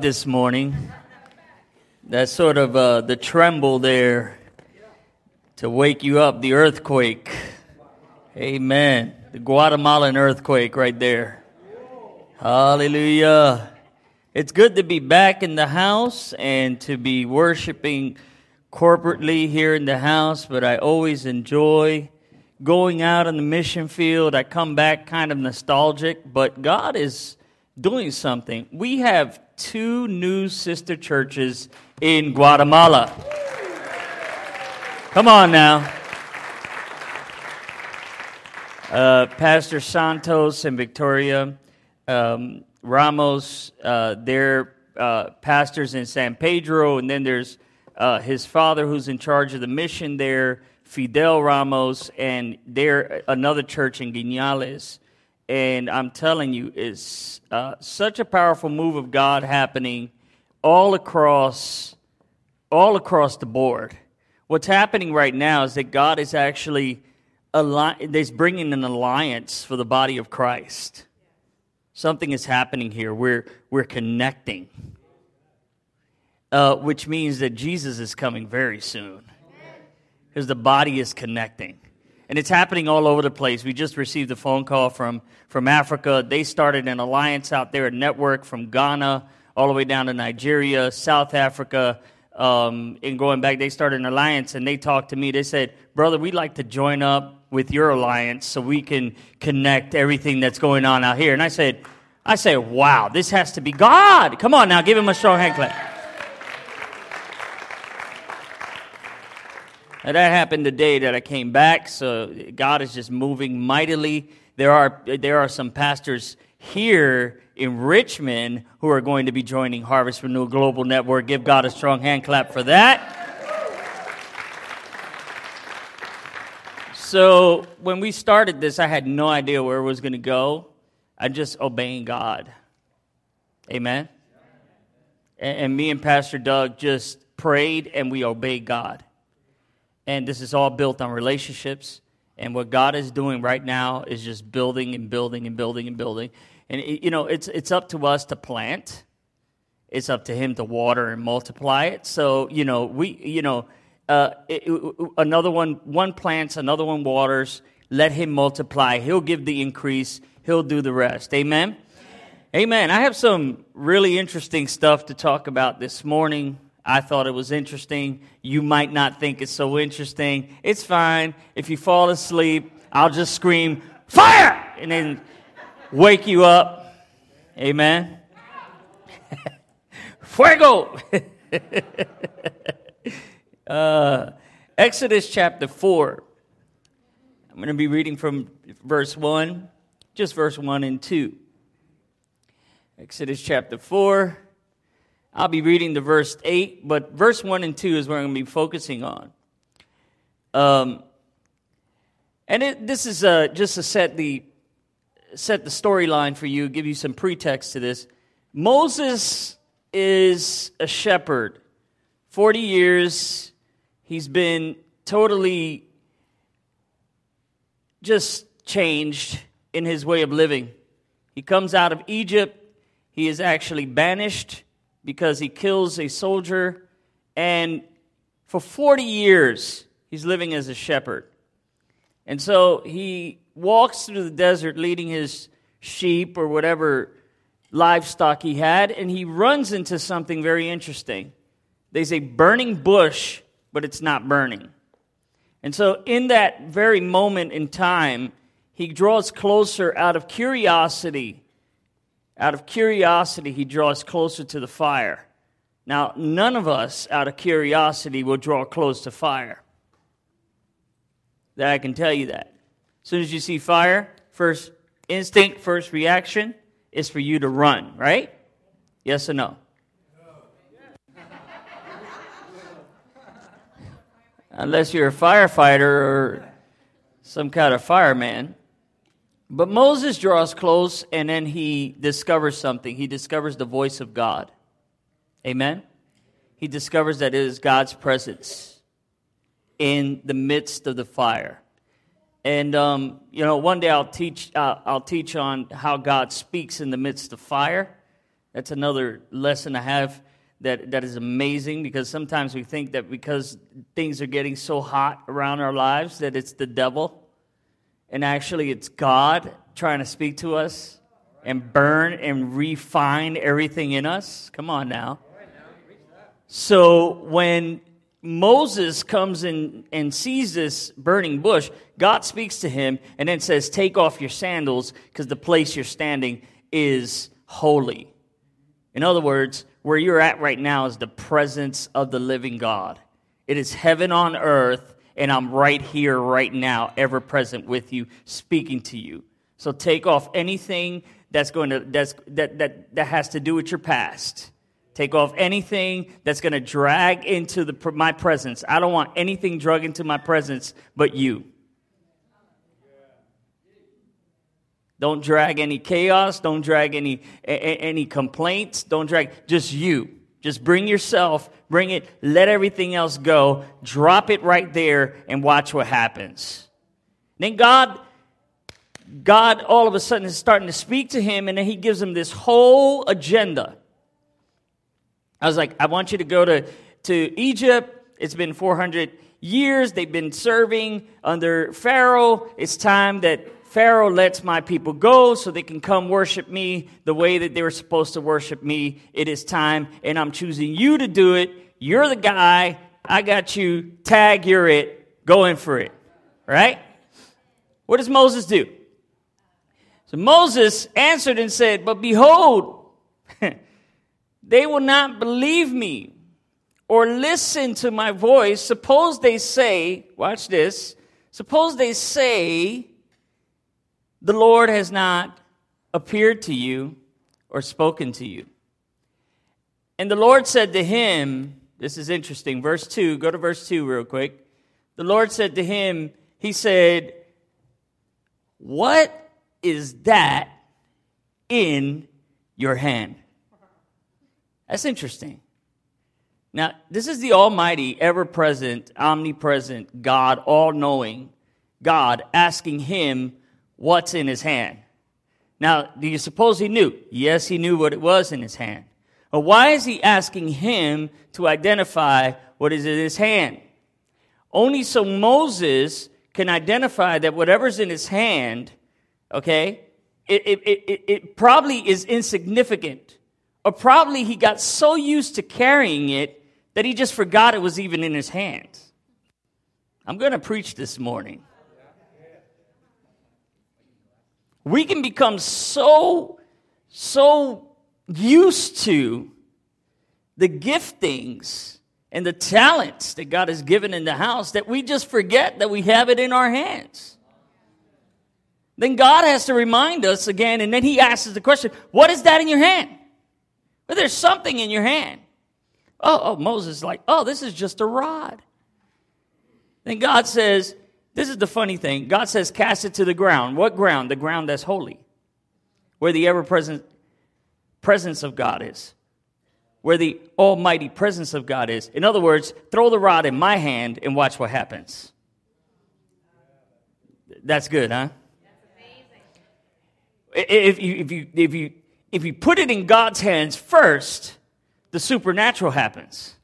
up this morning. That sort of the tremble there to wake you up, the earthquake. Amen. The Guatemalan earthquake right there. Hallelujah. It's good to be back in the house and to be worshiping corporately here in the house, but I always enjoy going out on the mission field. I come back kind of nostalgic, but God is doing something. We have 2 new sister churches in Guatemala. Come on now. Pastor Santos and Victoria Ramos, they're pastors in San Pedro, and then there's his father who's in charge of the mission there, Fidel Ramos, and they're another church in Guiñales. And I'm telling you, it's such a powerful move of God happening all across the board. What's happening right now is that God is actually is bringing an alliance for the body of Christ. Something is happening here. We're connecting, which means that Jesus is coming very soon, because the body is connecting. And it's happening all over the place. We just received a phone call from Africa. They started an alliance out there, a network from Ghana all the way down to Nigeria, South Africa. And going back, they started an alliance, and they talked to me. They said, brother, we'd like to join up with your alliance so we can connect everything that's going on out here. And I said, wow, this has to be God. Come on now, give him a strong hand clap. And that happened the day that I came back, so God is just moving mightily. There are some pastors here in Richmond who are going to be joining Harvest Renewal Global Network. Give God a strong hand clap for that. So when we started this, I had no idea where it was going to go. I'm just obeying God. Amen? And me and Pastor Doug just prayed, and we obeyed God. And this is all built on relationships. And what God is doing right now is just building and building and building and building. And, you know, it's up to us to plant. It's up to him to water and multiply it. So, you know, another one plants, another one waters. Let him multiply. He'll give the increase. He'll do the rest. Amen? Amen. I have some really interesting stuff to talk about this morning. I thought it was interesting. You might not think it's so interesting. It's fine. If you fall asleep, I'll just scream, fire! And then wake you up. Amen? Fuego! Exodus chapter 4. I'm going to be reading from verse 1, just verse 1 and 2. Exodus chapter 4. I'll be reading to verse 8, but verse 1 and 2 is where I'm going to be focusing on. This is just to set the storyline for you, give you some pretext to this. Moses is a shepherd. 40 years, he's been totally just changed in his way of living. He comes out of Egypt. He is actually banished, because he kills a soldier, and for 40 years, he's living as a shepherd. And so he walks through the desert leading his sheep or whatever livestock he had, and he runs into something very interesting. There's a burning bush, but it's not burning. And so in that very moment in time, he draws closer out of curiosity, he draws closer to the fire. Now, none of us, out of curiosity, will draw close to fire. I can tell you that. As soon as you see fire, first instinct, first reaction is for you to run, right? Yes or no? No. Unless you're a firefighter or some kind of fireman. But Moses draws close, and then he discovers something. He discovers the voice of God. Amen? He discovers that it is God's presence in the midst of the fire. And, one day I'll teach on how God speaks in the midst of fire. That's another lesson I have that is amazing, because sometimes we think that because things are getting so hot around our lives that it's the devil, and actually it's God trying to speak to us and burn and refine everything in us. Come on now. So when Moses comes in and sees this burning bush, God speaks to him and then says, take off your sandals because the place you're standing is holy. In other words, where you're at right now is the presence of the living God. It is heaven on earth, and I'm right here, right now, ever present with you, speaking to you. So take off anything that has to do with your past. Take off anything that's going to drag into my presence. I don't want anything drug into my presence but you. Don't drag any chaos. Don't drag any complaints. Don't drag, just you. Just bring yourself, bring it, let everything else go. Drop it right there and watch what happens. Then God all of a sudden is starting to speak to him, and then he gives him this whole agenda. I was like, I want you to go to Egypt. It's been 400 years. They've been serving under Pharaoh. It's time that Pharaoh lets my people go so they can come worship me the way that they were supposed to worship me. It is time, and I'm choosing you to do it. You're the guy. I got you. Tag, you're it. Go in for it. Right? What does Moses do? So Moses answered and said, but behold, they will not believe me or listen to my voice. Suppose they say, watch this, suppose they say, the Lord has not appeared to you or spoken to you. And the Lord said to him, this is interesting, verse 2, go to verse 2 real quick. The Lord said to him, he said, what is that in your hand? That's interesting. Now, this is the almighty, ever-present, omnipresent God, all-knowing God, asking him what's in his hand. Now, do you suppose he knew? Yes, he knew what it was in his hand. But why is he asking him to identify what is in his hand? Only so Moses can identify that whatever's in his hand, okay, it probably is insignificant. Or probably he got so used to carrying it that he just forgot it was even in his hands. I'm going to preach this morning. We can become so used to the giftings and the talents that God has given in the house that we just forget that we have it in our hands. Then God has to remind us again, and then he asks the question, what is that in your hand? But there's something in your hand. Oh, Moses is like, this is just a rod. Then God says, this is the funny thing. God says, cast it to the ground. What ground? The ground that's holy. Where the ever-present presence of God is. Where the almighty presence of God is. In other words, throw the rod in my hand and watch what happens. That's good, huh? That's amazing. If you put it in God's hands first, the supernatural happens.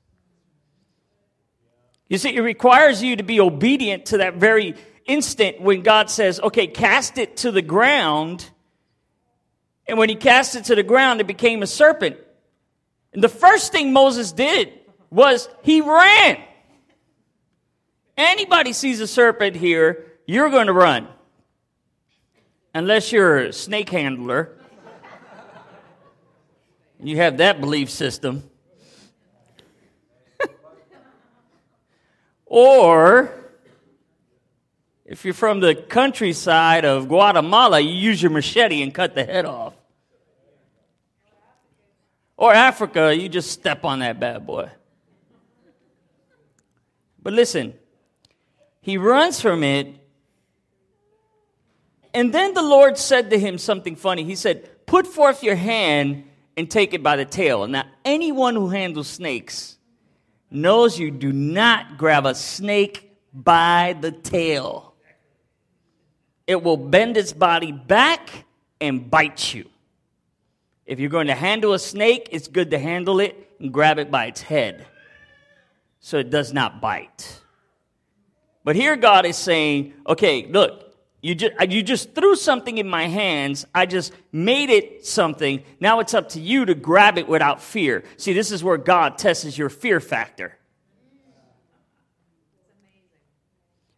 You see, it requires you to be obedient to that very instant when God says, okay, cast it to the ground. And when he cast it to the ground, it became a serpent. And the first thing Moses did was he ran. Anybody sees a serpent here, you're going to run. Unless you're a snake handler. You have that belief system. Or, if you're from the countryside of Guatemala, you use your machete and cut the head off. Or Africa, you just step on that bad boy. But listen, he runs from it. And then the Lord said to him something funny. He said, put forth your hand and take it by the tail. Now, anyone who handles snakes knows you do not grab a snake by the tail. It will bend its body back and bite you. If you're going to handle a snake, it's good to handle it and grab it by its head so it does not bite. But here God is saying, okay, look, you just threw something in my hands. I just made it something. Now it's up to you to grab it without fear. See, this is where God tests your fear factor.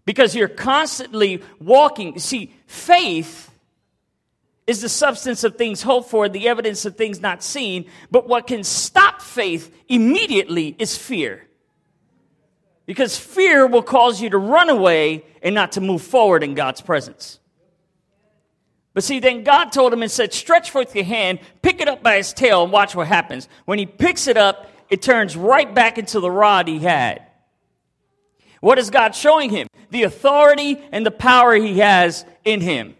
Because you're constantly walking. See, faith is the substance of things hoped for, the evidence of things not seen. But what can stop faith immediately is fear. Because fear will cause you to run away and not to move forward in God's presence. But see, then God told him and said, stretch forth your hand, pick it up by his tail, and watch what happens. When he picks it up, it turns right back into the rod he had. What is God showing him? The authority and the power he has in him.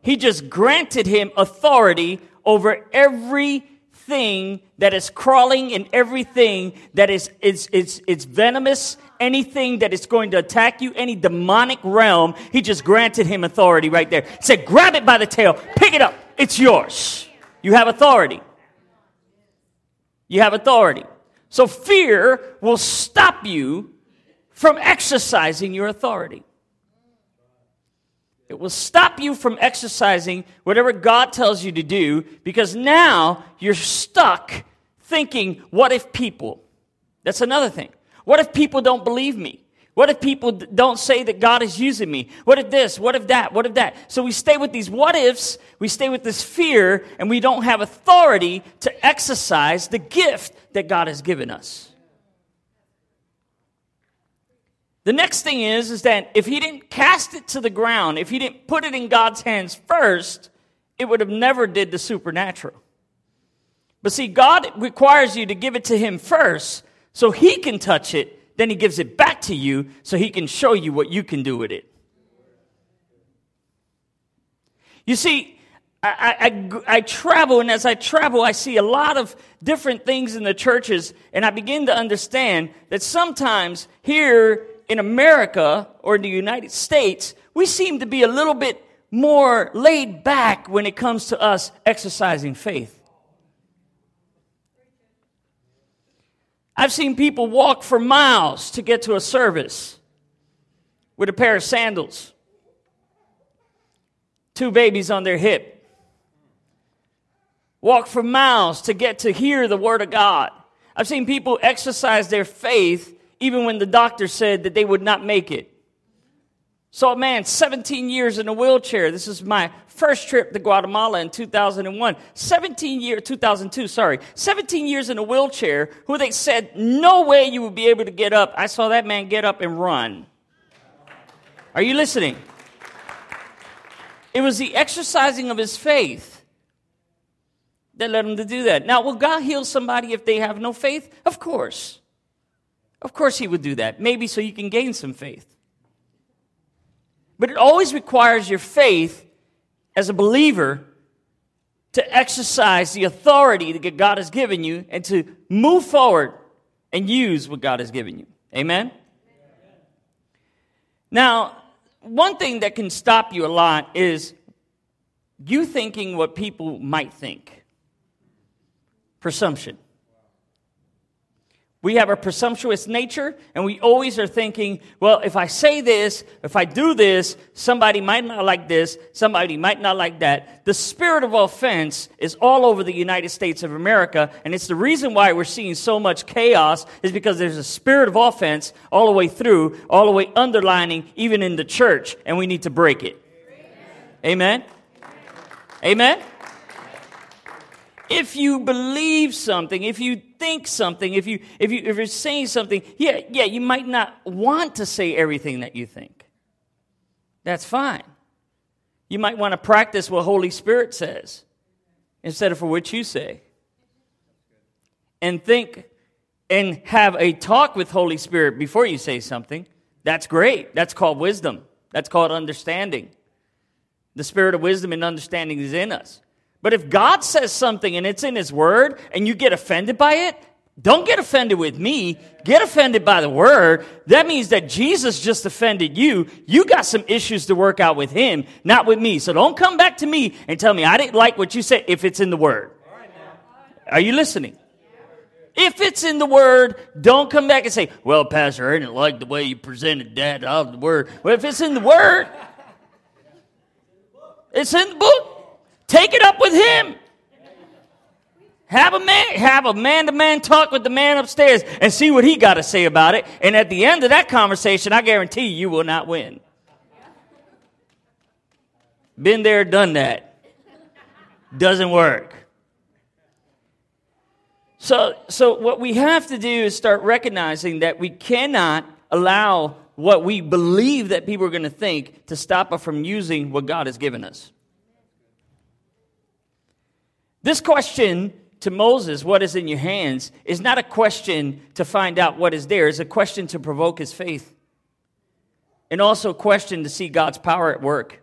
He just granted him authority over everything that is crawling and everything that is venomous, anything that is going to attack you, any demonic realm, he just granted him authority right there. He said, grab it by the tail, pick it up, it's yours. You have authority. You have authority. So fear will stop you from exercising your authority. It will stop you from exercising whatever God tells you to do, because now you're stuck thinking, what if people? That's another thing. What if people don't believe me? What if people don't say that God is using me? What if this? What if that? What if that? So we stay with these what ifs, we stay with this fear, and we don't have authority to exercise the gift that God has given us. The next thing is that if he didn't cast it to the ground, if he didn't put it in God's hands first, it would have never did the supernatural. But see, God requires you to give it to him first so he can touch it. Then he gives it back to you so he can show you what you can do with it. You see, I travel, and as I travel, I see a lot of different things in the churches, and I begin to understand that sometimes here in America or in the United States, we seem to be a little bit more laid back when it comes to us exercising faith. I've seen people walk for miles to get to a service with a pair of sandals, 2 babies on their hip, walk for miles to get to hear the word of God. I've seen people exercise their faith even when the doctor said that they would not make it. Saw a man 17 years in a wheelchair. This is my first trip to Guatemala in 2001. 17 years in a wheelchair, who they said, no way you would be able to get up. I saw that man get up and run. Are you listening? It was the exercising of his faith that led him to do that. Now, will God heal somebody if they have no faith? Of course. Of course he would do that, maybe so you can gain some faith. But it always requires your faith as a believer to exercise the authority that God has given you and to move forward and use what God has given you. Amen? Now, one thing that can stop you a lot is you thinking what people might think. Presumption. We have a presumptuous nature, and we always are thinking, well, if I say this, if I do this, somebody might not like this, somebody might not like that. The spirit of offense is all over the United States of America, and it's the reason why we're seeing so much chaos is because there's a spirit of offense all the way through, all the way underlining, even in the church, and we need to break it. Amen? Amen? Amen? If you believe something, if you think something, if you're saying something, yeah, you might not want to say everything that you think. That's fine. You might want to practice what Holy Spirit says instead of for what you say. And think and have a talk with Holy Spirit before you say something. That's great. That's called wisdom. That's called understanding. The spirit of wisdom and understanding is in us. But if God says something and it's in his word and you get offended by it, don't get offended with me. Get offended by the word. That means that Jesus just offended you. You got some issues to work out with him, not with me. So don't come back to me and tell me I didn't like what you said if it's in the word. All right, Are you listening? If it's in the Word, don't come back and say, well, Pastor, I didn't like the way you presented that out of the Word. Well, if it's in the Word, it's in the book. Take it up with him. Have a man-to-man talk with the man upstairs and see what he got to say about it. And at the end of that conversation, I guarantee you, you will not win. Been there, done that. Doesn't work. So what we have to do is start recognizing that we cannot allow what we believe that people are going to think to stop us from using what God has given us. This question to Moses, what is in your hands, is not a question to find out what is there. It's a question to provoke his faith, and also a question to see God's power at work,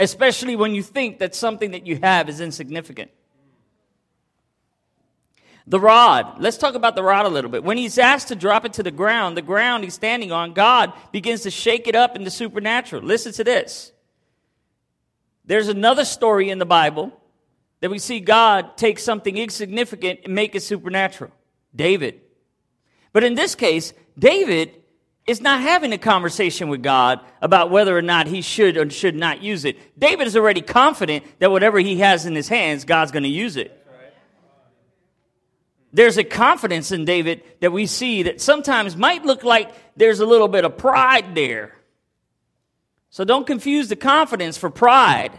especially when you think that something that you have is insignificant. The rod. Let's talk about the rod a little bit. When he's asked to drop it to the ground he's standing on, God begins to shake it up in the supernatural. Listen to this. There's another story in the Bible that we see God take something insignificant and make it supernatural. David. But in this case, David is not having a conversation with God about whether or not he should or should not use it. David is already confident that whatever he has in his hands, God's going to use it. There's a confidence in David that we see that sometimes might look like there's a little bit of pride there. So don't confuse the confidence for pride.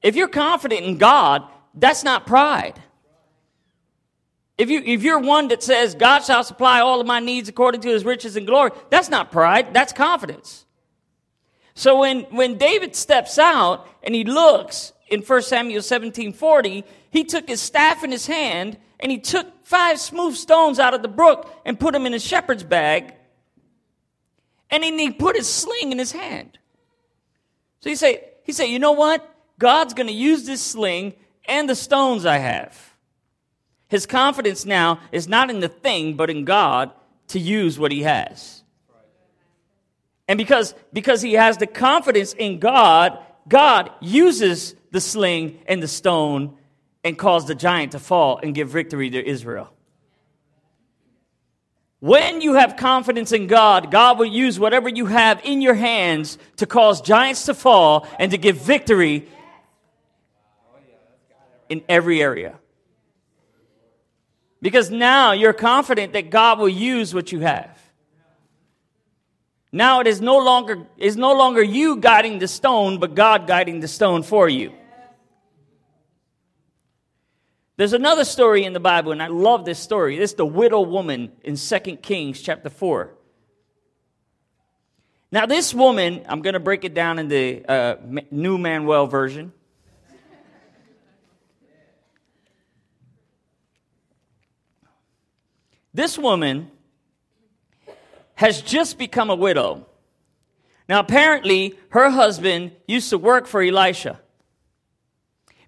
If you're confident in God, that's not pride. If you're one that says, God shall supply all of my needs according to his riches and glory, that's not pride, that's confidence. So when David steps out and he looks, in 1 Samuel 17:40, he took his staff in his hand and he took 5 smooth stones out of the brook and put them in his shepherd's bag. And then he put his sling in his hand. So he said, you know what? God's going to use this sling and the stones I have. His confidence now is not in the thing, but in God to use what he has. And because he has the confidence in God, God uses the sling and the stone and cause the giant to fall and give victory to Israel. When you have confidence in God, God will use whatever you have in your hands to cause giants to fall and to give victory in every area. Because now you're confident that God will use what you have. Now it is no longer you guiding the stone, but God guiding the stone for you. There's another story in the Bible, and I love this story. It's the widow woman in 2 Kings chapter 4. Now this woman, I'm going to break it down in the New Manual version. This woman has just become a widow. Now apparently her husband used to work for Elisha,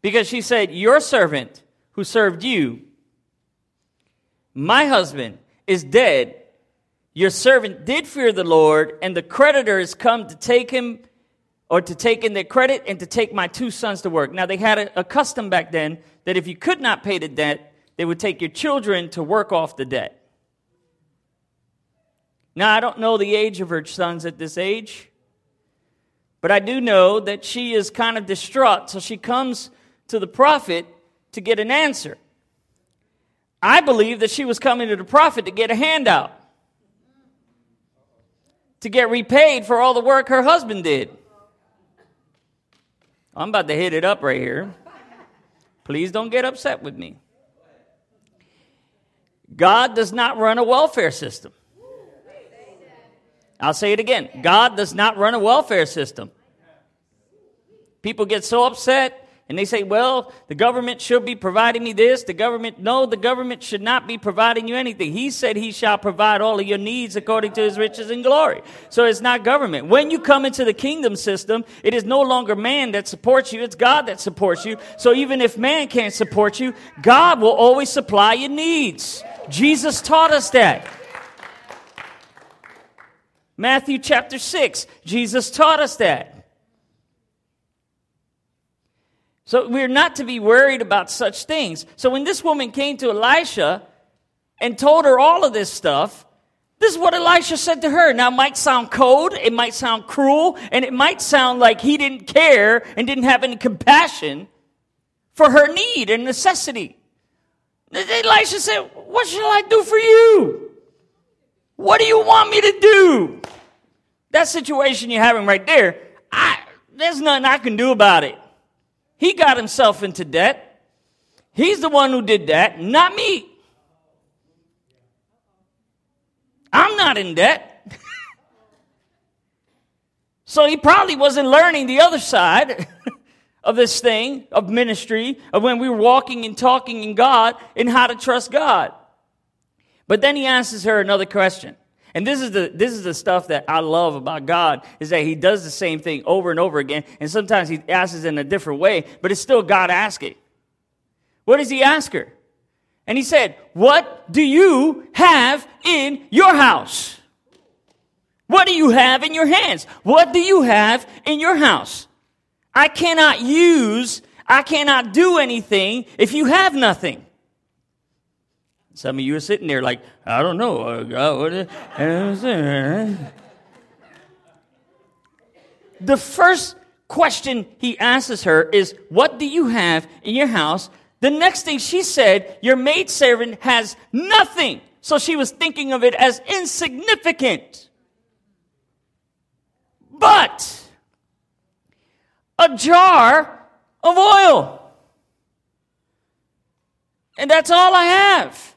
because she said, your servant who served you, my husband, is dead. Your servant did fear the Lord, and the creditor has come to take him, or to take in their credit, and to take my 2 sons to work. Now they had a custom back then that if you could not pay the debt, they would take your children to work off the debt. Now, I don't know the age of her sons at this age, but I do know that she is kind of distraught, so she comes to the prophet to get an answer. I believe that she was coming to the prophet to get a handout, to get repaid for all the work her husband did. I'm about to hit it up right here. Please don't get upset with me. God does not run a welfare system. I'll say it again. God does not run a welfare system. People get so upset and they say, well, the government should be providing me this. The government should not be providing you anything. He said he shall provide all of your needs according to his riches and glory. So it's not government. When you come into the kingdom system, it is no longer man that supports you. It's God that supports you. So even if man can't support you, God will always supply your needs. Jesus taught us that. Matthew chapter 6, Jesus taught us that. So we're not to be worried about such things. So when this woman came to Elisha and told her all of this stuff, this is what Elisha said to her. Now, it might sound cold, it might sound cruel, and it might sound like he didn't care and didn't have any compassion for her need and necessity. Elisha said, what shall I do for you? What do you want me to do? That situation you're having right there, there's nothing I can do about it. He got himself into debt. He's the one who did that, not me. I'm not in debt. So he probably wasn't learning the other side of this thing, of ministry, of when we were walking and talking in God and how to trust God. But then he answers her another question. And this is the stuff that I love about God, is that he does the same thing over and over again. And sometimes he asks in a different way, but it's still God asking. What does he ask her? And he said, what do you have in your house? What do you have in your hands? What do you have in your house? I cannot do anything if you have nothing. Some of you are sitting there like, I don't know. The first question he asks her is, what do you have in your house? The next thing she said, your maidservant has nothing. So she was thinking of it as insignificant. But a jar of oil. And that's all I have.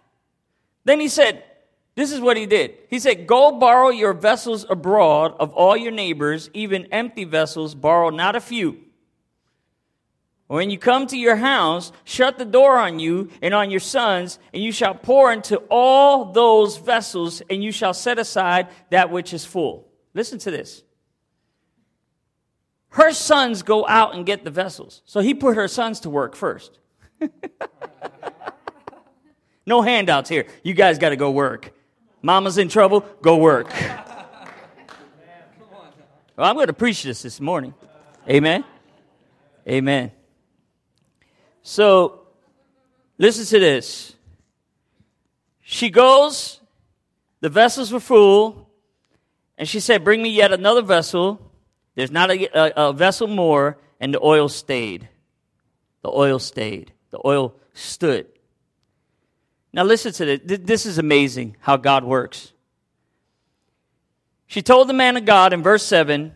Then he said, this is what he did. He said, go borrow your vessels abroad of all your neighbors, even empty vessels, borrow not a few. When you come to your house, shut the door on you and on your sons, and you shall pour into all those vessels, and you shall set aside that which is full. Listen to this. Her sons go out and get the vessels. So he put her sons to work first. No handouts here. You guys got to go work. Mama's in trouble. Go work. Well, I'm going to preach this morning. Amen. Amen. So, listen to this. She goes. The vessels were full. And she said, bring me yet another vessel. There's not a vessel more. And the oil stayed. The oil stayed. The oil stood. Now listen to this. This is amazing how God works. She told the man of God in verse 7,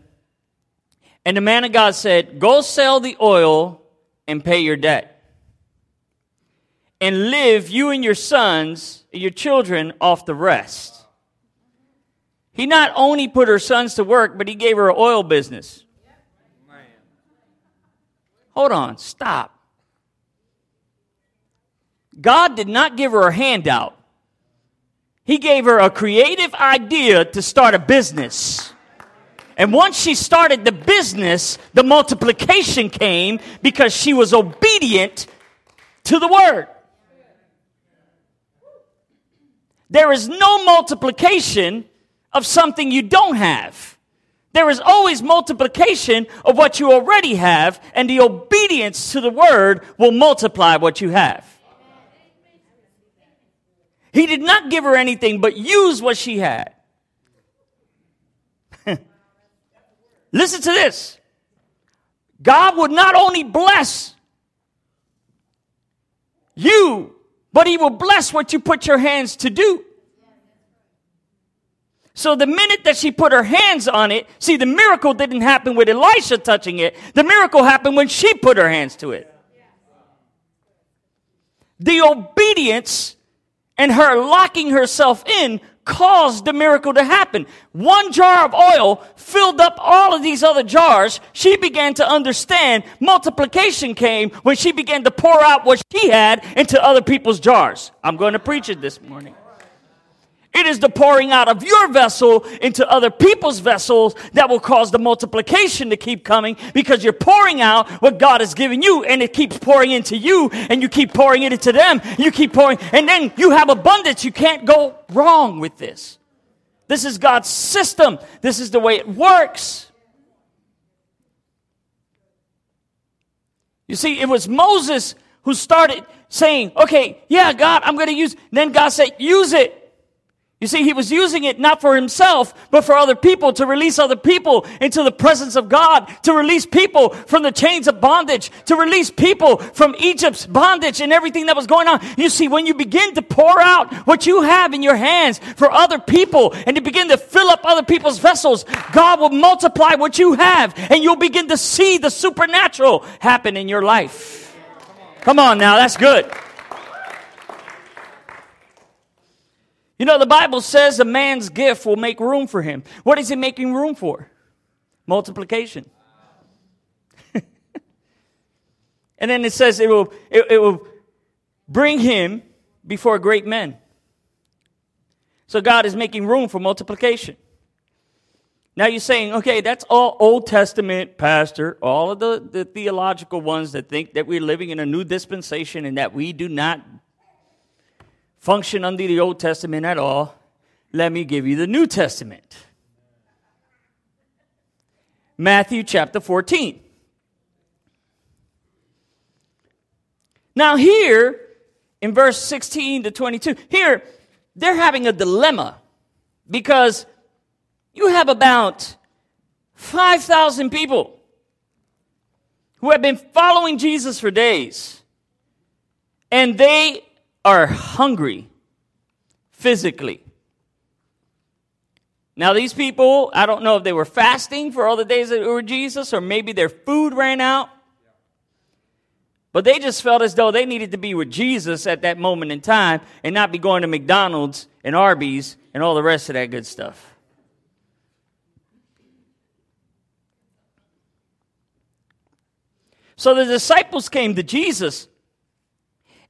and the man of God said, go sell the oil and pay your debt. And live you and your sons, and your children, off the rest. He not only put her sons to work, but he gave her an oil business. Hold on, stop. God did not give her a handout. He gave her a creative idea to start a business. And once she started the business, the multiplication came because she was obedient to the word. There is no multiplication of something you don't have. There is always multiplication of what you already have, and the obedience to the word will multiply what you have. He did not give her anything but use what she had. Listen to this. God would not only bless you, but he will bless what you put your hands to do. So the minute that she put her hands on it, see, the miracle didn't happen with Elisha touching it. The miracle happened when she put her hands to it. The obedience and her locking herself in caused the miracle to happen. One jar of oil filled up all of these other jars. She began to understand multiplication came when she began to pour out what she had into other people's jars. I'm going to preach it this morning. It is the pouring out of your vessel into other people's vessels that will cause the multiplication to keep coming, because you're pouring out what God has given you, and it keeps pouring into you, and you keep pouring it into them. You keep pouring, and then you have abundance. You can't go wrong with this. This is God's system. This is the way it works. You see, it was Moses who started saying, okay, yeah, God, I'm going to use. Then God said, use it. You see, he was using it not for himself, but for other people, to release other people into the presence of God, to release people from the chains of bondage, to release people from Egypt's bondage and everything that was going on. You see, when you begin to pour out what you have in your hands for other people and to begin to fill up other people's vessels, God will multiply what you have, and you'll begin to see the supernatural happen in your life. Come on now, that's good. You know, the Bible says a man's gift will make room for him. What is he making room for? Multiplication. And then it says it will bring him before great men. So God is making room for multiplication. Now you're saying, okay, that's all Old Testament, Pastor, all of the theological ones that think that we're living in a new dispensation and that we do not function under the Old Testament at all. Let me give you the New Testament. Matthew chapter 14. Now here, in verse 16 to 22, here, they're having a dilemma, because you have about 5,000 people who have been following Jesus for days, and they are hungry physically. Now these people, I don't know if they were fasting for all the days that were Jesus, or maybe their food ran out, but they just felt as though they needed to be with Jesus at that moment in time and not be going to McDonald's and Arby's and all the rest of that good stuff. So the disciples came to Jesus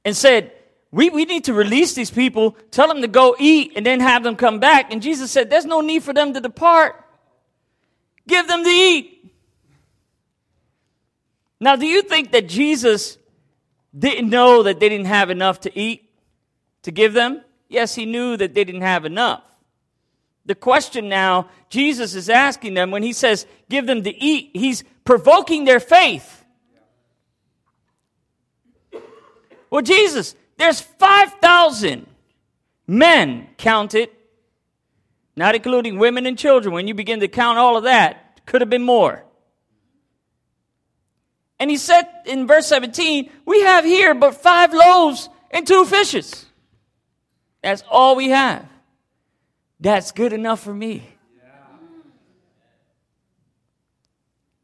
and said, We need to release these people, tell them to go eat, and then have them come back. And Jesus said, there's no need for them to depart. Give them to eat. Now, do you think that Jesus didn't know that they didn't have enough to eat to give them? Yes, he knew that they didn't have enough. The question now Jesus is asking them when he says, give them to eat, he's provoking their faith. Well, Jesus, there's 5,000 men counted, not including women and children. When you begin to count all of that, it could have been more. And he said in verse 17, we have here but 5 loaves and 2 fishes. That's all we have. That's good enough for me. Yeah.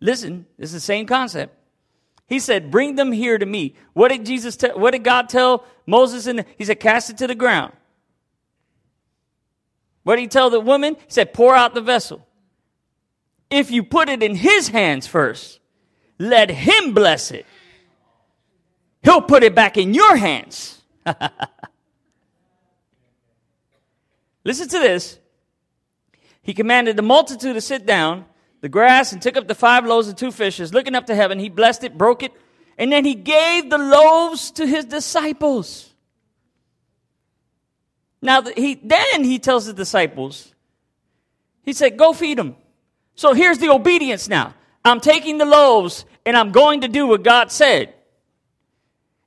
Listen, it's the same concept. He said, bring them here to me. What did God tell Moses? He said, cast it to the ground. What did he tell the woman? He said, pour out the vessel. If you put it in his hands first, let him bless it. He'll put it back in your hands. Listen to this. He commanded the multitude to sit down, the grass, and took up the 5 loaves and 2 fishes. Looking up to heaven, he blessed it, broke it, and then he gave the loaves to his disciples. Now, he tells the disciples, he said, go feed them. So here's the obedience now. I'm taking the loaves, and I'm going to do what God said.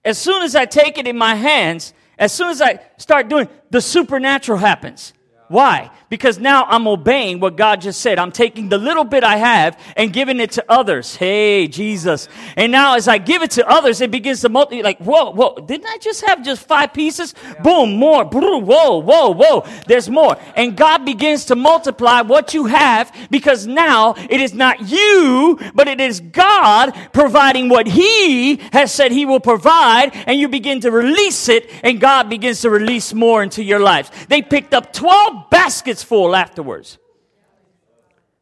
As soon as I take it in my hands, as soon as I start doing, the supernatural happens. Why? Because now I'm obeying what God just said. I'm taking the little bit I have and giving it to others. Hey, Jesus. And now as I give it to others, it begins to multiply. Like, whoa, didn't I just have just 5 pieces? Yeah. Boom, more. Whoa. There's more. And God begins to multiply what you have, because now it is not you, but it is God providing what he has said he will provide, and you begin to release it, and God begins to release more into your lives. They picked up 12 baskets full afterwards.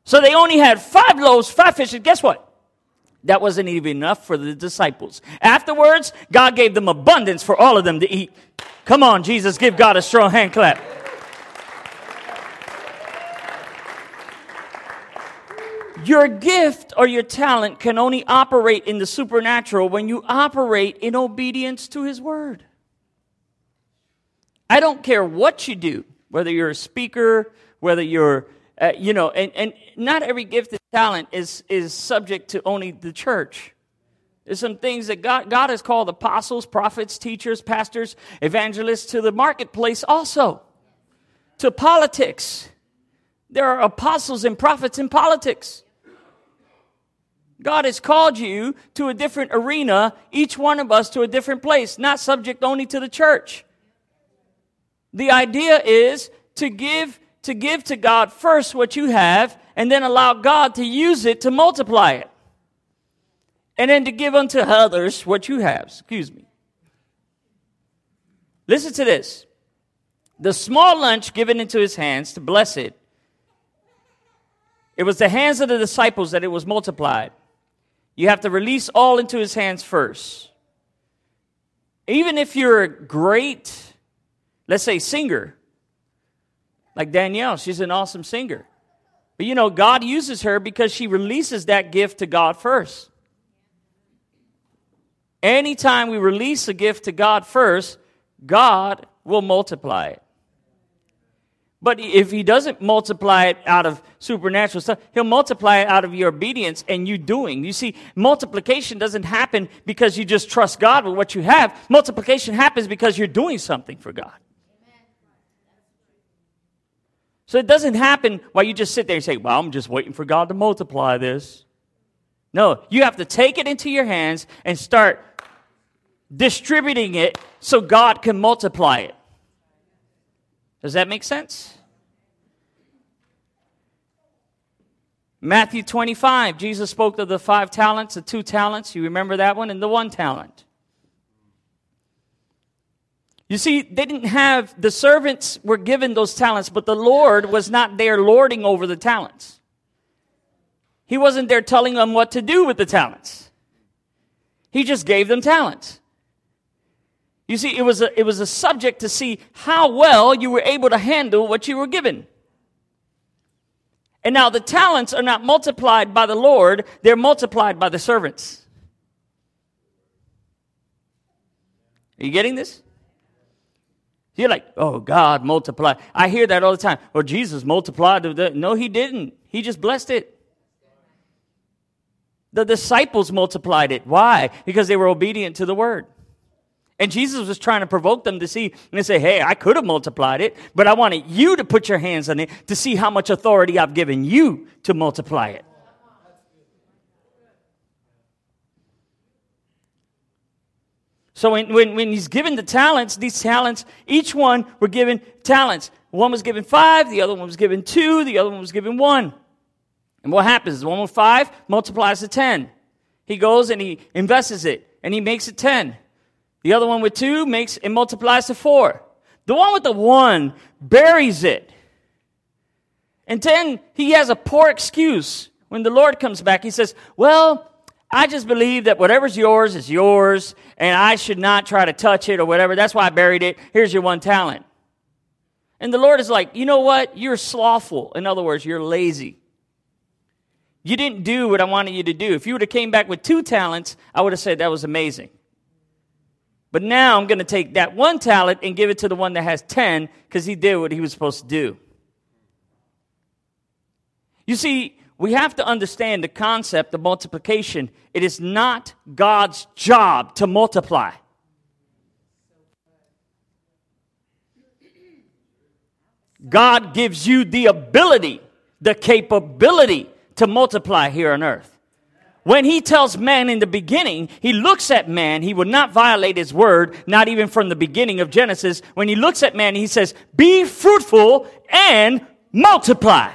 So they only had 5 loaves, 5 fishes. Guess what? That wasn't even enough for the disciples. Afterwards, God gave them abundance for all of them to eat. Come on, Jesus, give God a strong hand clap. Your gift or your talent can only operate in the supernatural when you operate in obedience to his word. I don't care what you do. Whether you're a speaker, whether you're, and not every gift and talent is subject to only the church. There's some things that God has called apostles, prophets, teachers, pastors, evangelists to the marketplace also, to politics. There are apostles and prophets in politics. God has called you to a different arena, each one of us to a different place, not subject only to the church. The idea is to give to God first what you have, and then allow God to use it to multiply it. And then to give unto others what you have. Excuse me. Listen to this. The small lunch given into his hands to bless it. It was the hands of the disciples that it was multiplied. You have to release all into his hands first. Even if you're a great, let's say, singer. Like Danielle, she's an awesome singer. But you know, God uses her because she releases that gift to God first. Anytime we release a gift to God first, God will multiply it. But if he doesn't multiply it out of supernatural stuff, he'll multiply it out of your obedience and you doing. You see, multiplication doesn't happen because you just trust God with what you have. Multiplication happens because you're doing something for God. So it doesn't happen while you just sit there and say, well, I'm just waiting for God to multiply this. No, you have to take it into your hands and start distributing it so God can multiply it. Does that make sense? Matthew 25, Jesus spoke of the 5 talents, the 2 talents. You remember that one? And the 1 talent. You see, they didn't have, the servants were given those talents, but the Lord was not there lording over the talents. He wasn't there telling them what to do with the talents. He just gave them talents. You see, it was a subject to see how well you were able to handle what you were given. And now the talents are not multiplied by the Lord, they're multiplied by the servants. Are you getting this? You're like, oh, God multiplied. I hear that all the time. Well, Jesus multiplied. No, he didn't. He just blessed it. The disciples multiplied it. Why? Because they were obedient to the word. And Jesus was trying to provoke them to see and say, hey, I could have multiplied it, but I wanted you to put your hands on it to see how much authority I've given you to multiply it. So when he's given the talents, these talents, each one were given talents. One was given 5, the other one was given 2, the other one was given 1. And what happens? The one with 5 multiplies to 10. He goes and he invests it, and he makes it 10. The other one with 2 makes it multiplies to 4. The one with the 1 buries it. And then he has a poor excuse. When the Lord comes back, he says, well, I just believe that whatever's yours is yours, and I should not try to touch it or whatever. That's why I buried it. Here's your 1 talent. And the Lord is like, you know what? You're slothful. In other words, you're lazy. You didn't do what I wanted you to do. If you would have came back with 2 talents, I would have said that was amazing. But now I'm going to take that 1 talent and give it to the one that has 10 because he did what he was supposed to do. You see, we have to understand the concept of multiplication. It is not God's job to multiply. God gives you the ability, the capability to multiply here on earth. When he tells man in the beginning, he looks at man. He will not violate his word, not even from the beginning of Genesis. When he looks at man, he says, be fruitful and multiply.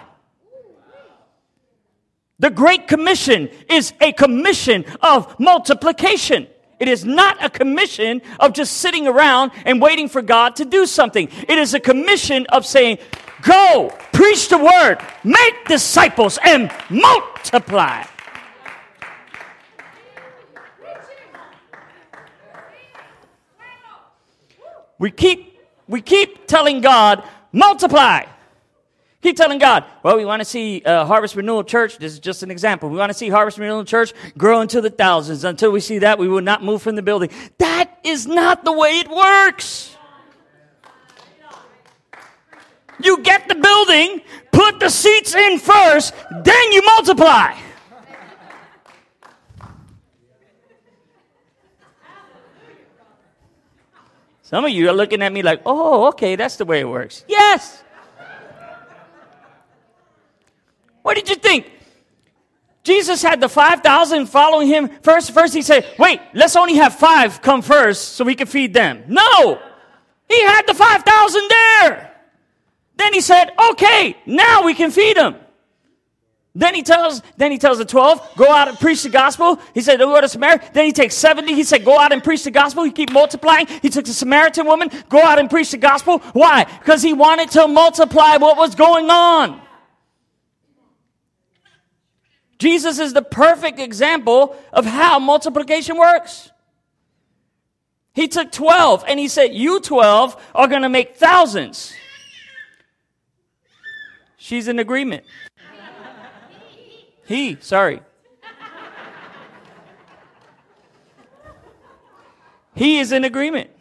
The Great Commission is a commission of multiplication. It is not a commission of just sitting around and waiting for God to do something. It is a commission of saying, go, preach the word, make disciples, and multiply. We keep telling God, multiply. Keep telling God, well, we want to see Harvest Renewal Church. This is just an example. We want to see Harvest Renewal Church grow into the thousands. Until we see that, we will not move from the building. That is not the way it works. You get the building, put the seats in first, then you multiply. Some of you are looking at me like, oh, okay, that's the way it works. Yes! What did you think? Jesus had the 5,000 following him. First he said, wait, let's only have 5 come first so we can feed them. No! He had the 5,000 there. Then he said, okay, now we can feed them. Then he tells the 12, go out and preach the gospel. He said, go to Samaria. Then he takes 70. He said, go out and preach the gospel. He keep multiplying. He took the Samaritan woman, go out and preach the gospel. Why? Because he wanted to multiply what was going on. Jesus is the perfect example of how multiplication works. He took 12 and he said, you 12 are going to make thousands. She's in agreement. He is in agreement.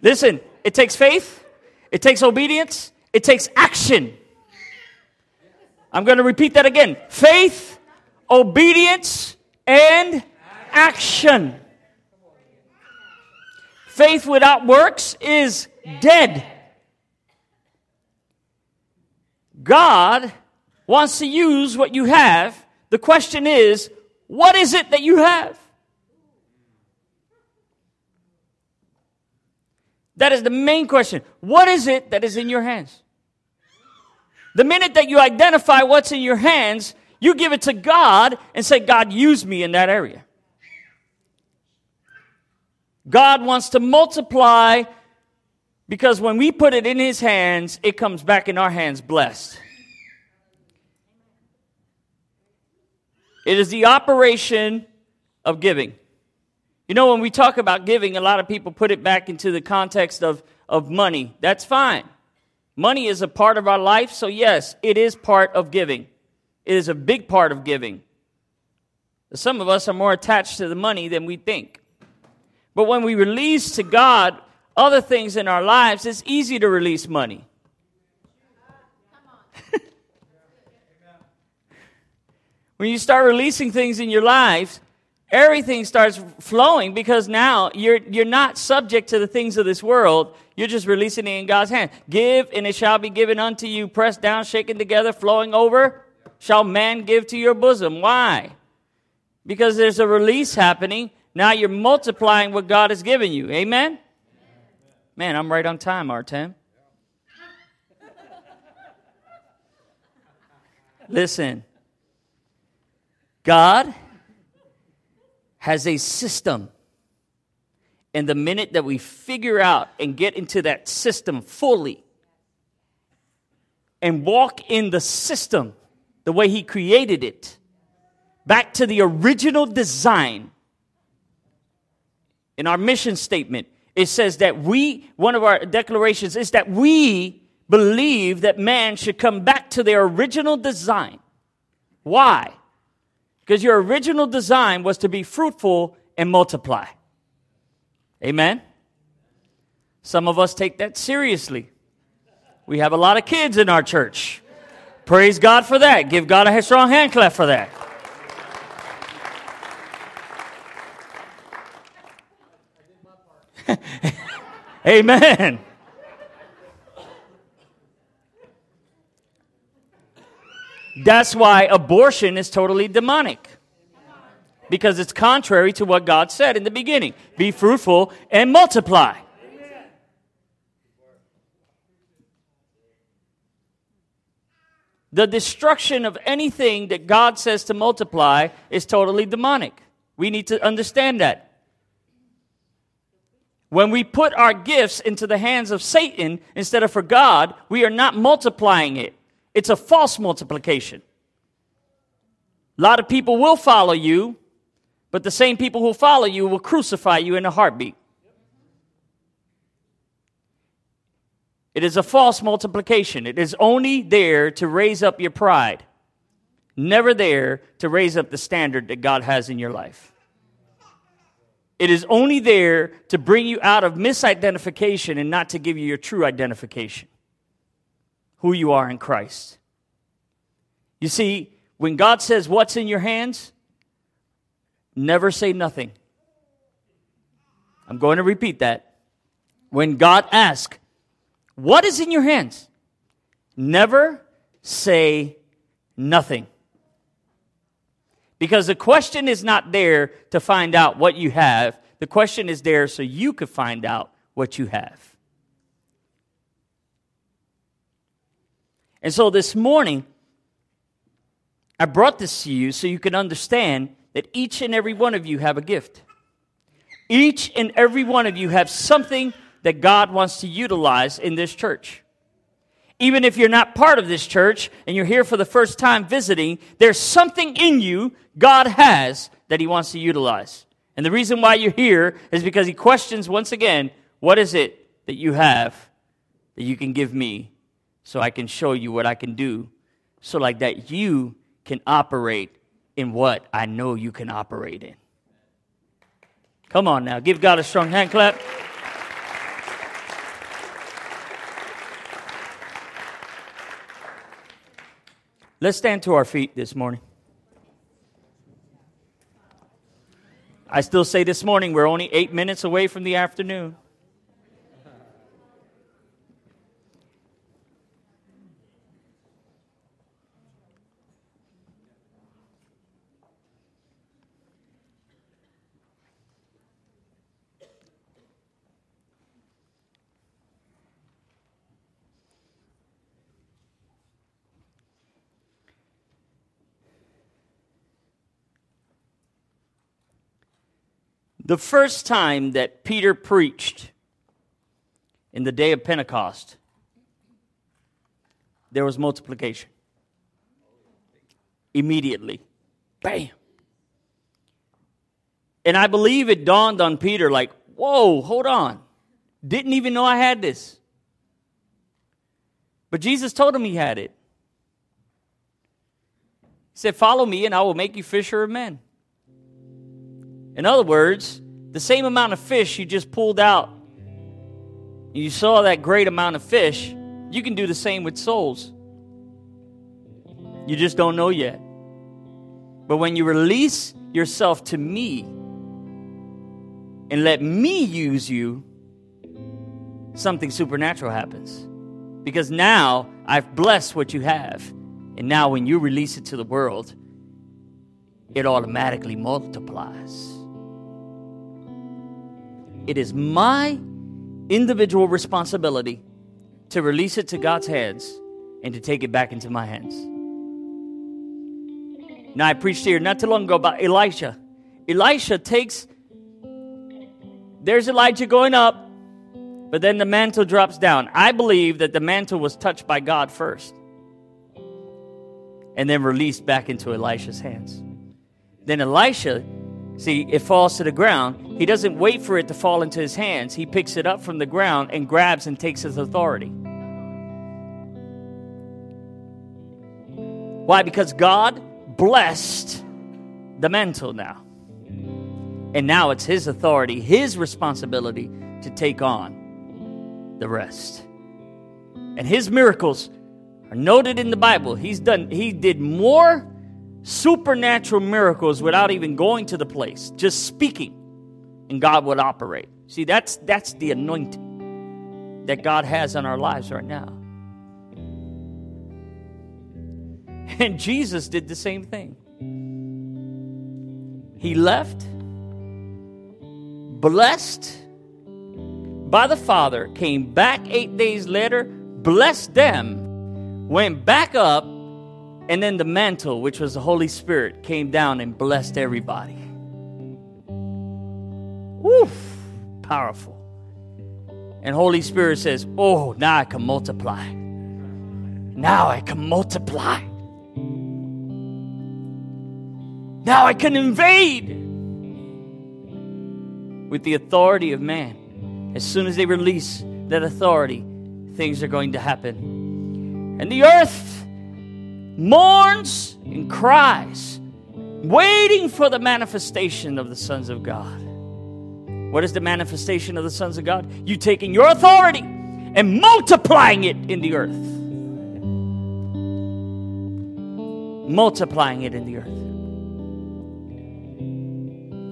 Listen, it takes faith. It takes obedience. It takes action. I'm going to repeat that again. Faith, obedience, and action. Faith without works is dead. God wants to use what you have. The question is, what is it that you have? That is the main question. What is it that is in your hands? The minute that you identify what's in your hands, you give it to God and say, God, use me in that area. God wants to multiply because when we put it in his hands, it comes back in our hands blessed. It is the operation of giving. You know, when we talk about giving, a lot of people put it back into the context of money. That's fine. Money is a part of our life, so yes, it is part of giving. It is a big part of giving. Some of us are more attached to the money than we think. But when we release to God other things in our lives, it's easy to release money. When you start releasing things in your life, everything starts flowing because now you're not subject to the things of this world. You're just releasing it in God's hand. Give, and it shall be given unto you, pressed down, shaken together, flowing over, shall man give to your bosom. Why? Because there's a release happening. Now you're multiplying what God has given you. Amen? Man, I'm right on time, Artem. Listen. God has a system. And the minute that we figure out and get into that system fully and walk in the system the way he created it, back to the original design, in our mission statement, it says that one of our declarations is that we believe that man should come back to their original design. Why? Because your original design was to be fruitful and multiply. Amen? Some of us take that seriously. We have a lot of kids in our church. Praise God for that. Give God a strong hand clap for that. Amen. That's why abortion is totally demonic, because it's contrary to what God said in the beginning. Be fruitful and multiply. Amen. The destruction of anything that God says to multiply is totally demonic. We need to understand that. When we put our gifts into the hands of Satan instead of for God, we are not multiplying it. It's a false multiplication. A lot of people will follow you, but the same people who follow you will crucify you in a heartbeat. It is a false multiplication. It is only there to raise up your pride, never there to raise up the standard that God has in your life. It is only there to bring you out of misidentification and not to give you your true identification, who you are in Christ. You see, when God says what's in your hands, never say nothing. I'm going to repeat that. When God asks, what is in your hands? Never say nothing. Because the question is not there to find out what you have. The question is there so you could find out what you have. And so this morning, I brought this to you so you can understand that each and every one of you have a gift. Each and every one of you have something that God wants to utilize in this church. Even if you're not part of this church and you're here for the first time visiting, there's something in you God has that he wants to utilize. And the reason why you're here is because he questions once again, what is it that you have that you can give me so I can show you what I can do so like that you can operate in what I know you can operate in. Come on now, give God a strong hand clap. Let's stand to our feet this morning. I still say this morning, we're only 8 minutes away from the afternoon. The first time that Peter preached in the day of Pentecost, there was multiplication. Immediately. Bam. And I believe it dawned on Peter like, whoa, hold on. Didn't even know I had this. But Jesus told him he had it. He said, follow me and I will make you fisher of men. In other words, the same amount of fish you just pulled out, you saw that great amount of fish, you can do the same with souls. You just don't know yet. But when you release yourself to me and let me use you, something supernatural happens. Because now I've blessed what you have. And now when you release it to the world, it automatically multiplies. It is my individual responsibility to release it to God's hands and to take it back into my hands. Now, I preached here not too long ago about Elisha. There's Elijah going up, but then the mantle drops down. I believe that the mantle was touched by God first and then released back into Elisha's hands. Then Elisha, see, it falls to the ground. He doesn't wait for it to fall into his hands. He picks it up from the ground and grabs and takes his authority. Why? Because God blessed the mantle now. And now it's his authority, his responsibility to take on the rest. And his miracles are noted in the Bible. He did more supernatural miracles without even going to the place, just speaking, and God would operate. See, that's the anointing that God has on our lives right now. And Jesus did the same thing. He left, blessed by the Father, came back 8 days later, blessed them, went back up, and then the mantle, which was the Holy Spirit, came down and blessed everybody. Woof! Powerful. And Holy Spirit says, oh, now I can multiply. Now I can multiply. Now I can invade. With the authority of man. As soon as they release that authority, things are going to happen. And the earth mourns and cries, waiting for the manifestation of the sons of God. What is the manifestation of the sons of God? You taking your authority and multiplying it in the earth. Multiplying it in the earth.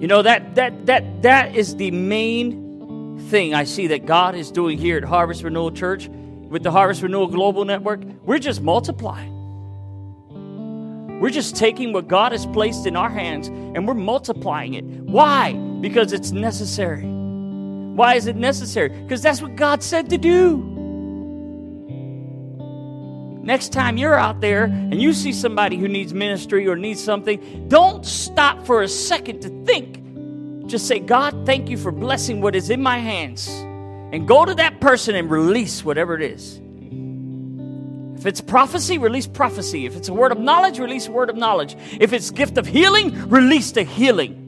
You know, that is the main thing I see that God is doing here at Harvest Renewal Church with the Harvest Renewal Global Network, we're just multiplying. We're just taking what God has placed in our hands and we're multiplying it. Why? Because it's necessary. Why is it necessary? Because that's what God said to do. Next time you're out there and you see somebody who needs ministry or needs something, don't stop for a second to think. Just say, God, thank you for blessing what is in my hands. And go to that person and release whatever it is. If it's prophecy, release prophecy. If it's a word of knowledge, release a word of knowledge. If it's gift of healing, release the healing.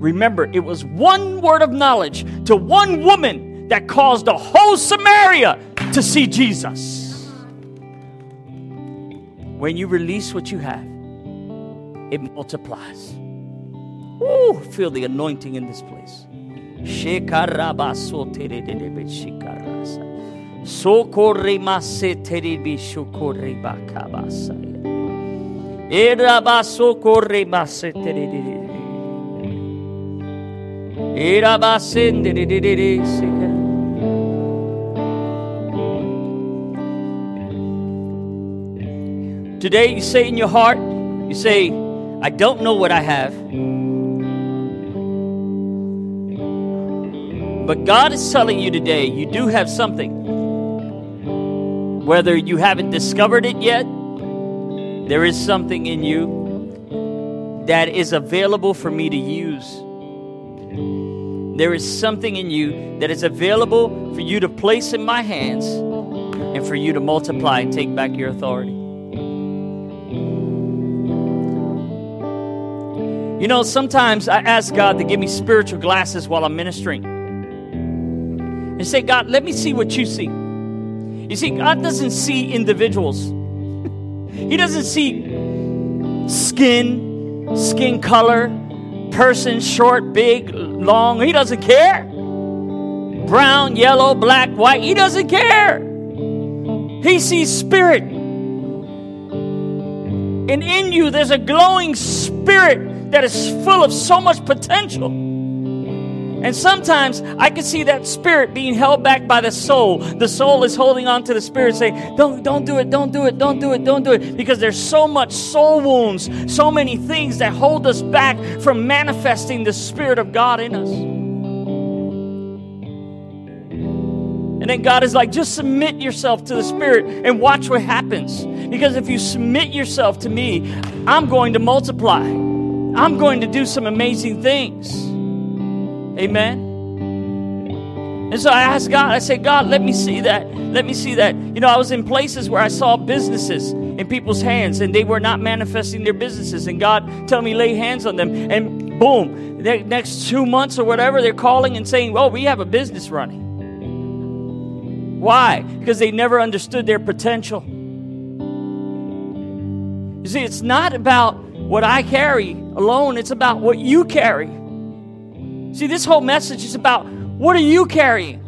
Remember, it was one word of knowledge to one woman that caused the whole Samaria to see Jesus. When you release what you have, it multiplies. Ooh, feel the anointing in this place. Today you say in your heart, you say, I don't know what I have, but God is telling you today, you do have something. Whether you haven't discovered it yet, there is something in you that is available for me to use. There is something in you that is available for you to place in my hands and for you to multiply and take back your authority. You know, sometimes I ask God to give me spiritual glasses while I'm ministering. And say, God, let me see what you see. You see, God doesn't see individuals. He doesn't see skin color, person, short, big, long. He doesn't care. Brown, yellow, black, white. He doesn't care. He sees spirit. And in you, there's a glowing spirit that is full of so much potential. And sometimes I can see that spirit being held back by the soul. The soul is holding on to the spirit saying, don't do it. Because there's so much soul wounds, so many things that hold us back from manifesting the Spirit of God in us. And then God is like, just submit yourself to the Spirit and watch what happens. Because if you submit yourself to me, I'm going to multiply. I'm going to do some amazing things. Amen. And so I asked God, I said, God, let me see that. Let me see that. You know, I was in places where I saw businesses in people's hands and they were not manifesting their businesses. And God told me, lay hands on them. And boom, the next 2 months or whatever, they're calling and saying, well, we have a business running. Why? Because they never understood their potential. You see, it's not about what I carry alone. It's about what you carry. See, this whole message is about, what are you carrying?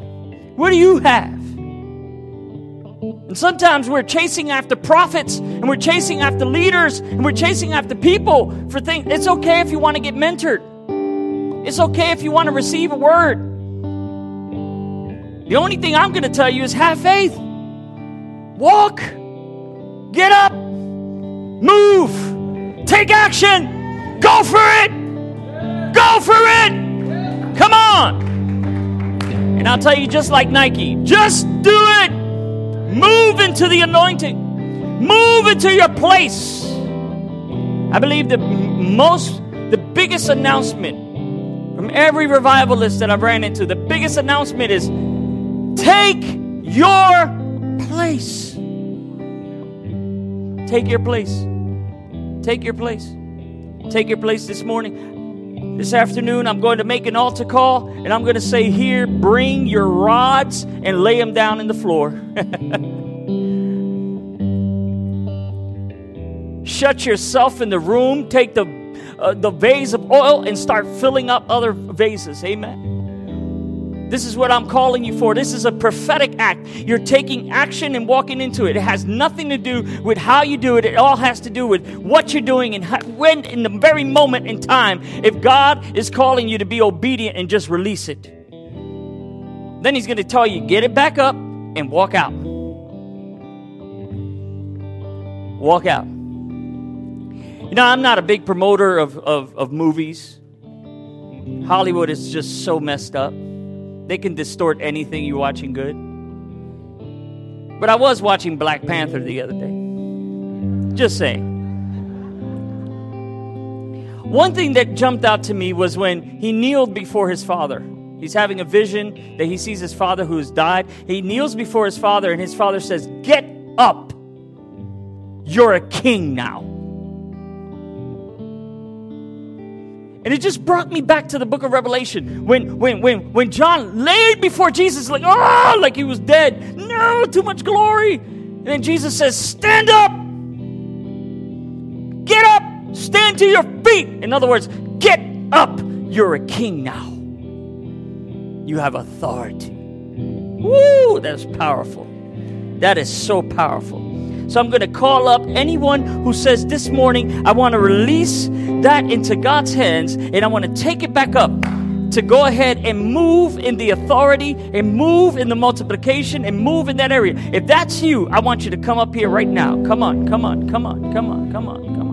What do you have? And sometimes we're chasing after prophets, and we're chasing after leaders, and we're chasing after people for things. It's okay if you want to get mentored. It's okay if you want to receive a word. The only thing I'm going to tell you is have faith. Walk. Get up. Move. Take action. Go for it. Go for it. Come on. And I'll tell you, just like Nike, just do it. Move into the anointing. Move into your place. I believe the biggest announcement from every revivalist that I've ran into, the biggest announcement is take your place. Take your place. Take your place. Take your place this morning. This afternoon, I'm going to make an altar call, and I'm going to say, here, bring your rods and lay them down in the floor. Shut yourself in the room. Take the vase of oil and start filling up other vases. Amen. This is what I'm calling you for. This is a prophetic act. You're taking action and walking into it. It has nothing to do with how you do it. It all has to do with what you're doing and how, when, in the very moment in time. If God is calling you to be obedient and just release it, then he's going to tell you, get it back up and walk out. Walk out. You know, I'm not a big promoter of movies. Hollywood is just so messed up. They can distort anything you're watching good. But I was watching Black Panther the other day. Just saying. One thing that jumped out to me was when he kneeled before his father. He's having a vision that he sees his father who has died. He kneels before his father and his father says, "Get up. You're a king now." And it just brought me back to the book of Revelation. When John laid before Jesus, like he was dead. No, too much glory. And then Jesus says, "Stand up. Get up. Stand to your feet." In other words, get up. You're a king now. You have authority. Woo, that's powerful. That is so powerful. So I'm going to call up anyone who says this morning, I want to release that into God's hands and I want to take it back up to go ahead and move in the authority and move in the multiplication and move in that area. If that's you, I want you to come up here right now. Come on, come on, come on, come on, come on, come on.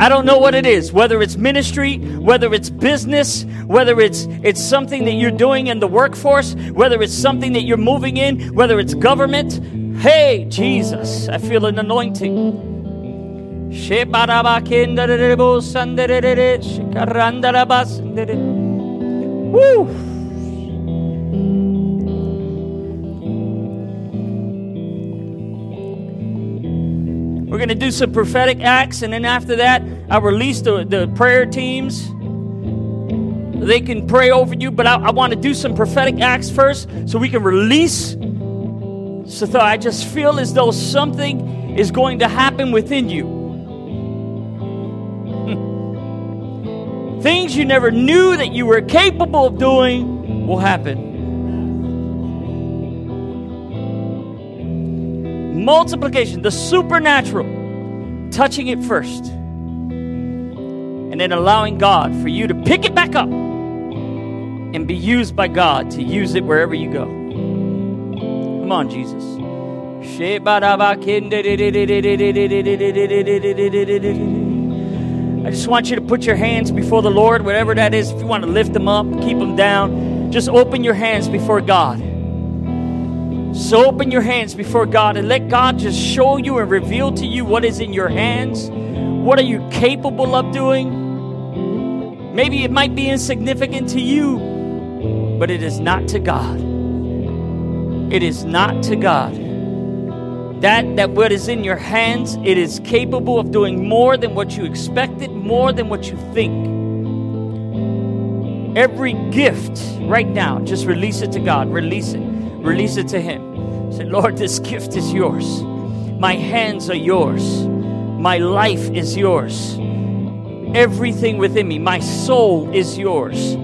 I don't know what it is, whether it's ministry, whether it's business, whether it's something that you're doing in the workforce, whether it's something that you're moving in, whether it's government. Hey, Jesus, I feel an anointing. Woo! We're going to do some prophetic acts, and then after that, I release the prayer teams. They can pray over you, but I want to do some prophetic acts first so we can release. So I just feel as though something is going to happen within you. Things you never knew that you were capable of doing will happen. Multiplication, the supernatural, touching it first. And then allowing God for you to pick it back up and be used by God to use it wherever you go. Come on, Jesus. I just want you to put your hands before the Lord, whatever that is. If you want to lift them up, keep them down, just open your hands before God. So open your hands before God and let God just show you and reveal to you what is in your hands. What are you capable of doing? Maybe it might be insignificant to you, but it is not to God. It is not to God. That what is in your hands, it is capable of doing more than what you expected, more than what you think. Every gift right now, just release it to God. Release it. Release it to Him. Say, "Lord, this gift is yours. My hands are yours. My life is yours. Everything within me. My soul is yours.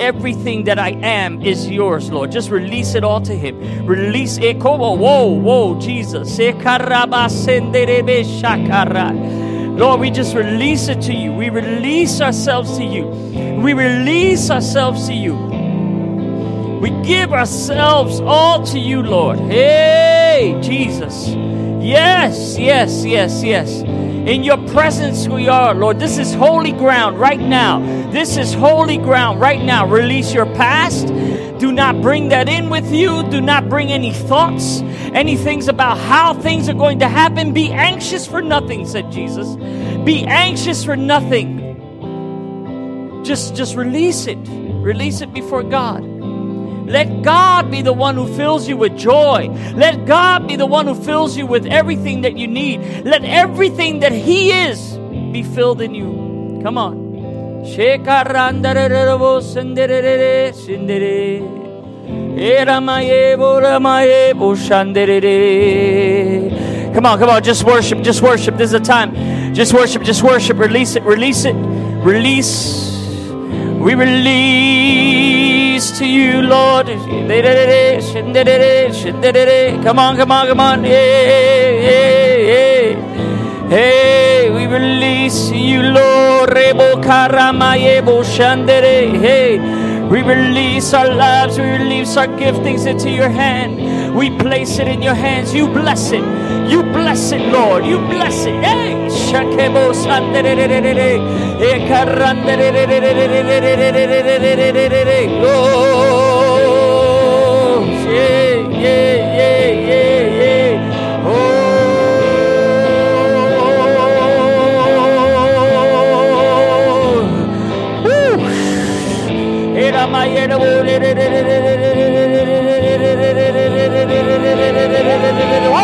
Everything that I am is yours, Lord." Just release it all to Him. Release it. Whoa, Jesus. Lord, we just release it to you. We release ourselves to you. We release ourselves to you. We give ourselves all to you, Lord. Hey, Jesus. Yes, yes, yes, yes. In your presence we are, Lord. This is holy ground right now. This is holy ground right now. Release your past. Do not bring that in with you. Do not bring any thoughts, any things about how things are going to happen. Be anxious for nothing, said Jesus. Be anxious for nothing. Just release it. Release it before God. Let God be the one who fills you with joy. Let God be the one who fills you with everything that you need. Let everything that He is be filled in you. Come on. Come on, come on. Just worship, just worship. This is the time. Just worship, just worship. Release it, release it. Release. We release to you, Lord. Come on. Hey, we release to you, Lord. Hey, we release our lives, we release our giftings into your hand. We place it in your hands. You bless it. You bless it, Lord. You bless it. Hey, oh, yeah. Oh, woo. Era mayera wo.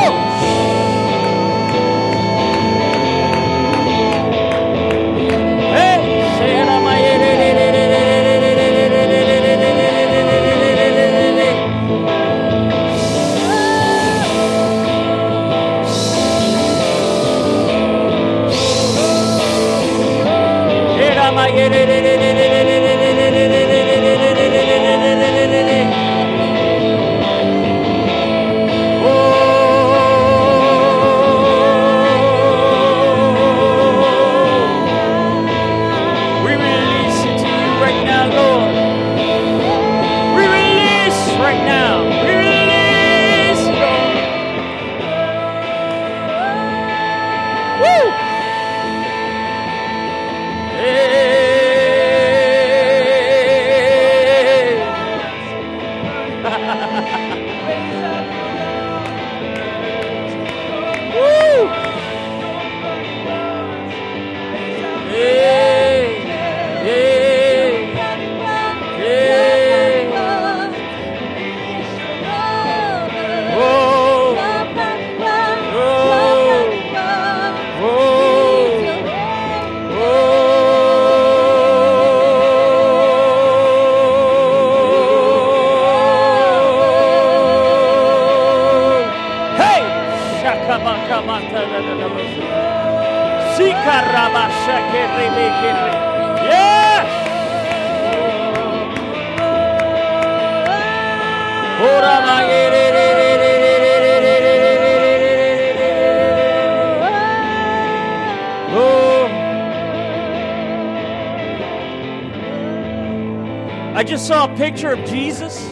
I just saw a picture of Jesus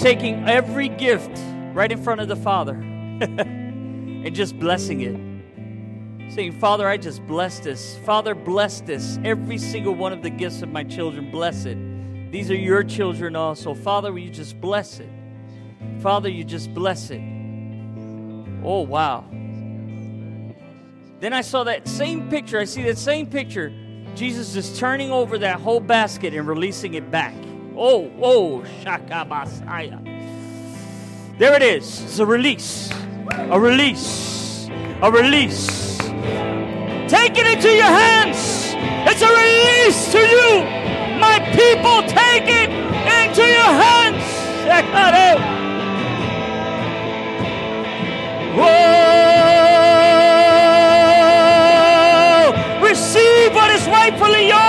taking every gift right in front of the Father and just blessing it. Saying, Father, I just bless this. Father, bless this. Every single one of the gifts of my children, bless it. These are your children also. Father, will you just bless it? Father, you just bless it. Oh, wow. Then I saw that same picture. I see that same picture. Jesus is turning over that whole basket and releasing it back. Oh, whoa, Shaka Basaya. There it is. It's a release. A release. A release. Take it into your hands. It's a release to you. My people, take it into your hands. Whoa. Receive what is rightfully yours.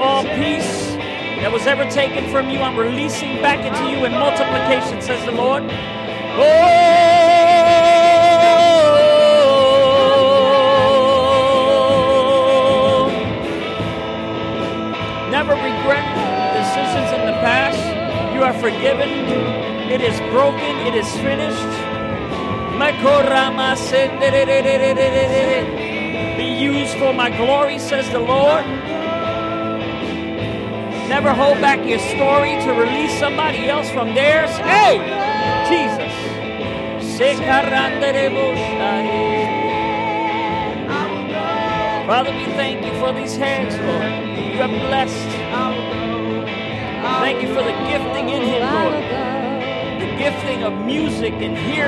All peace that was ever taken from you, I'm releasing back into you in multiplication, says the Lord. Oh, never regret decisions in the past. You are forgiven. It is broken. It is finished. Be used for my glory, says the Lord. Never hold back your story to release somebody else from theirs. Hey, Jesus. Father, we thank you for these hands, Lord. You are blessed. Thank you for the gifting in him, Lord. gifting of music and hearing.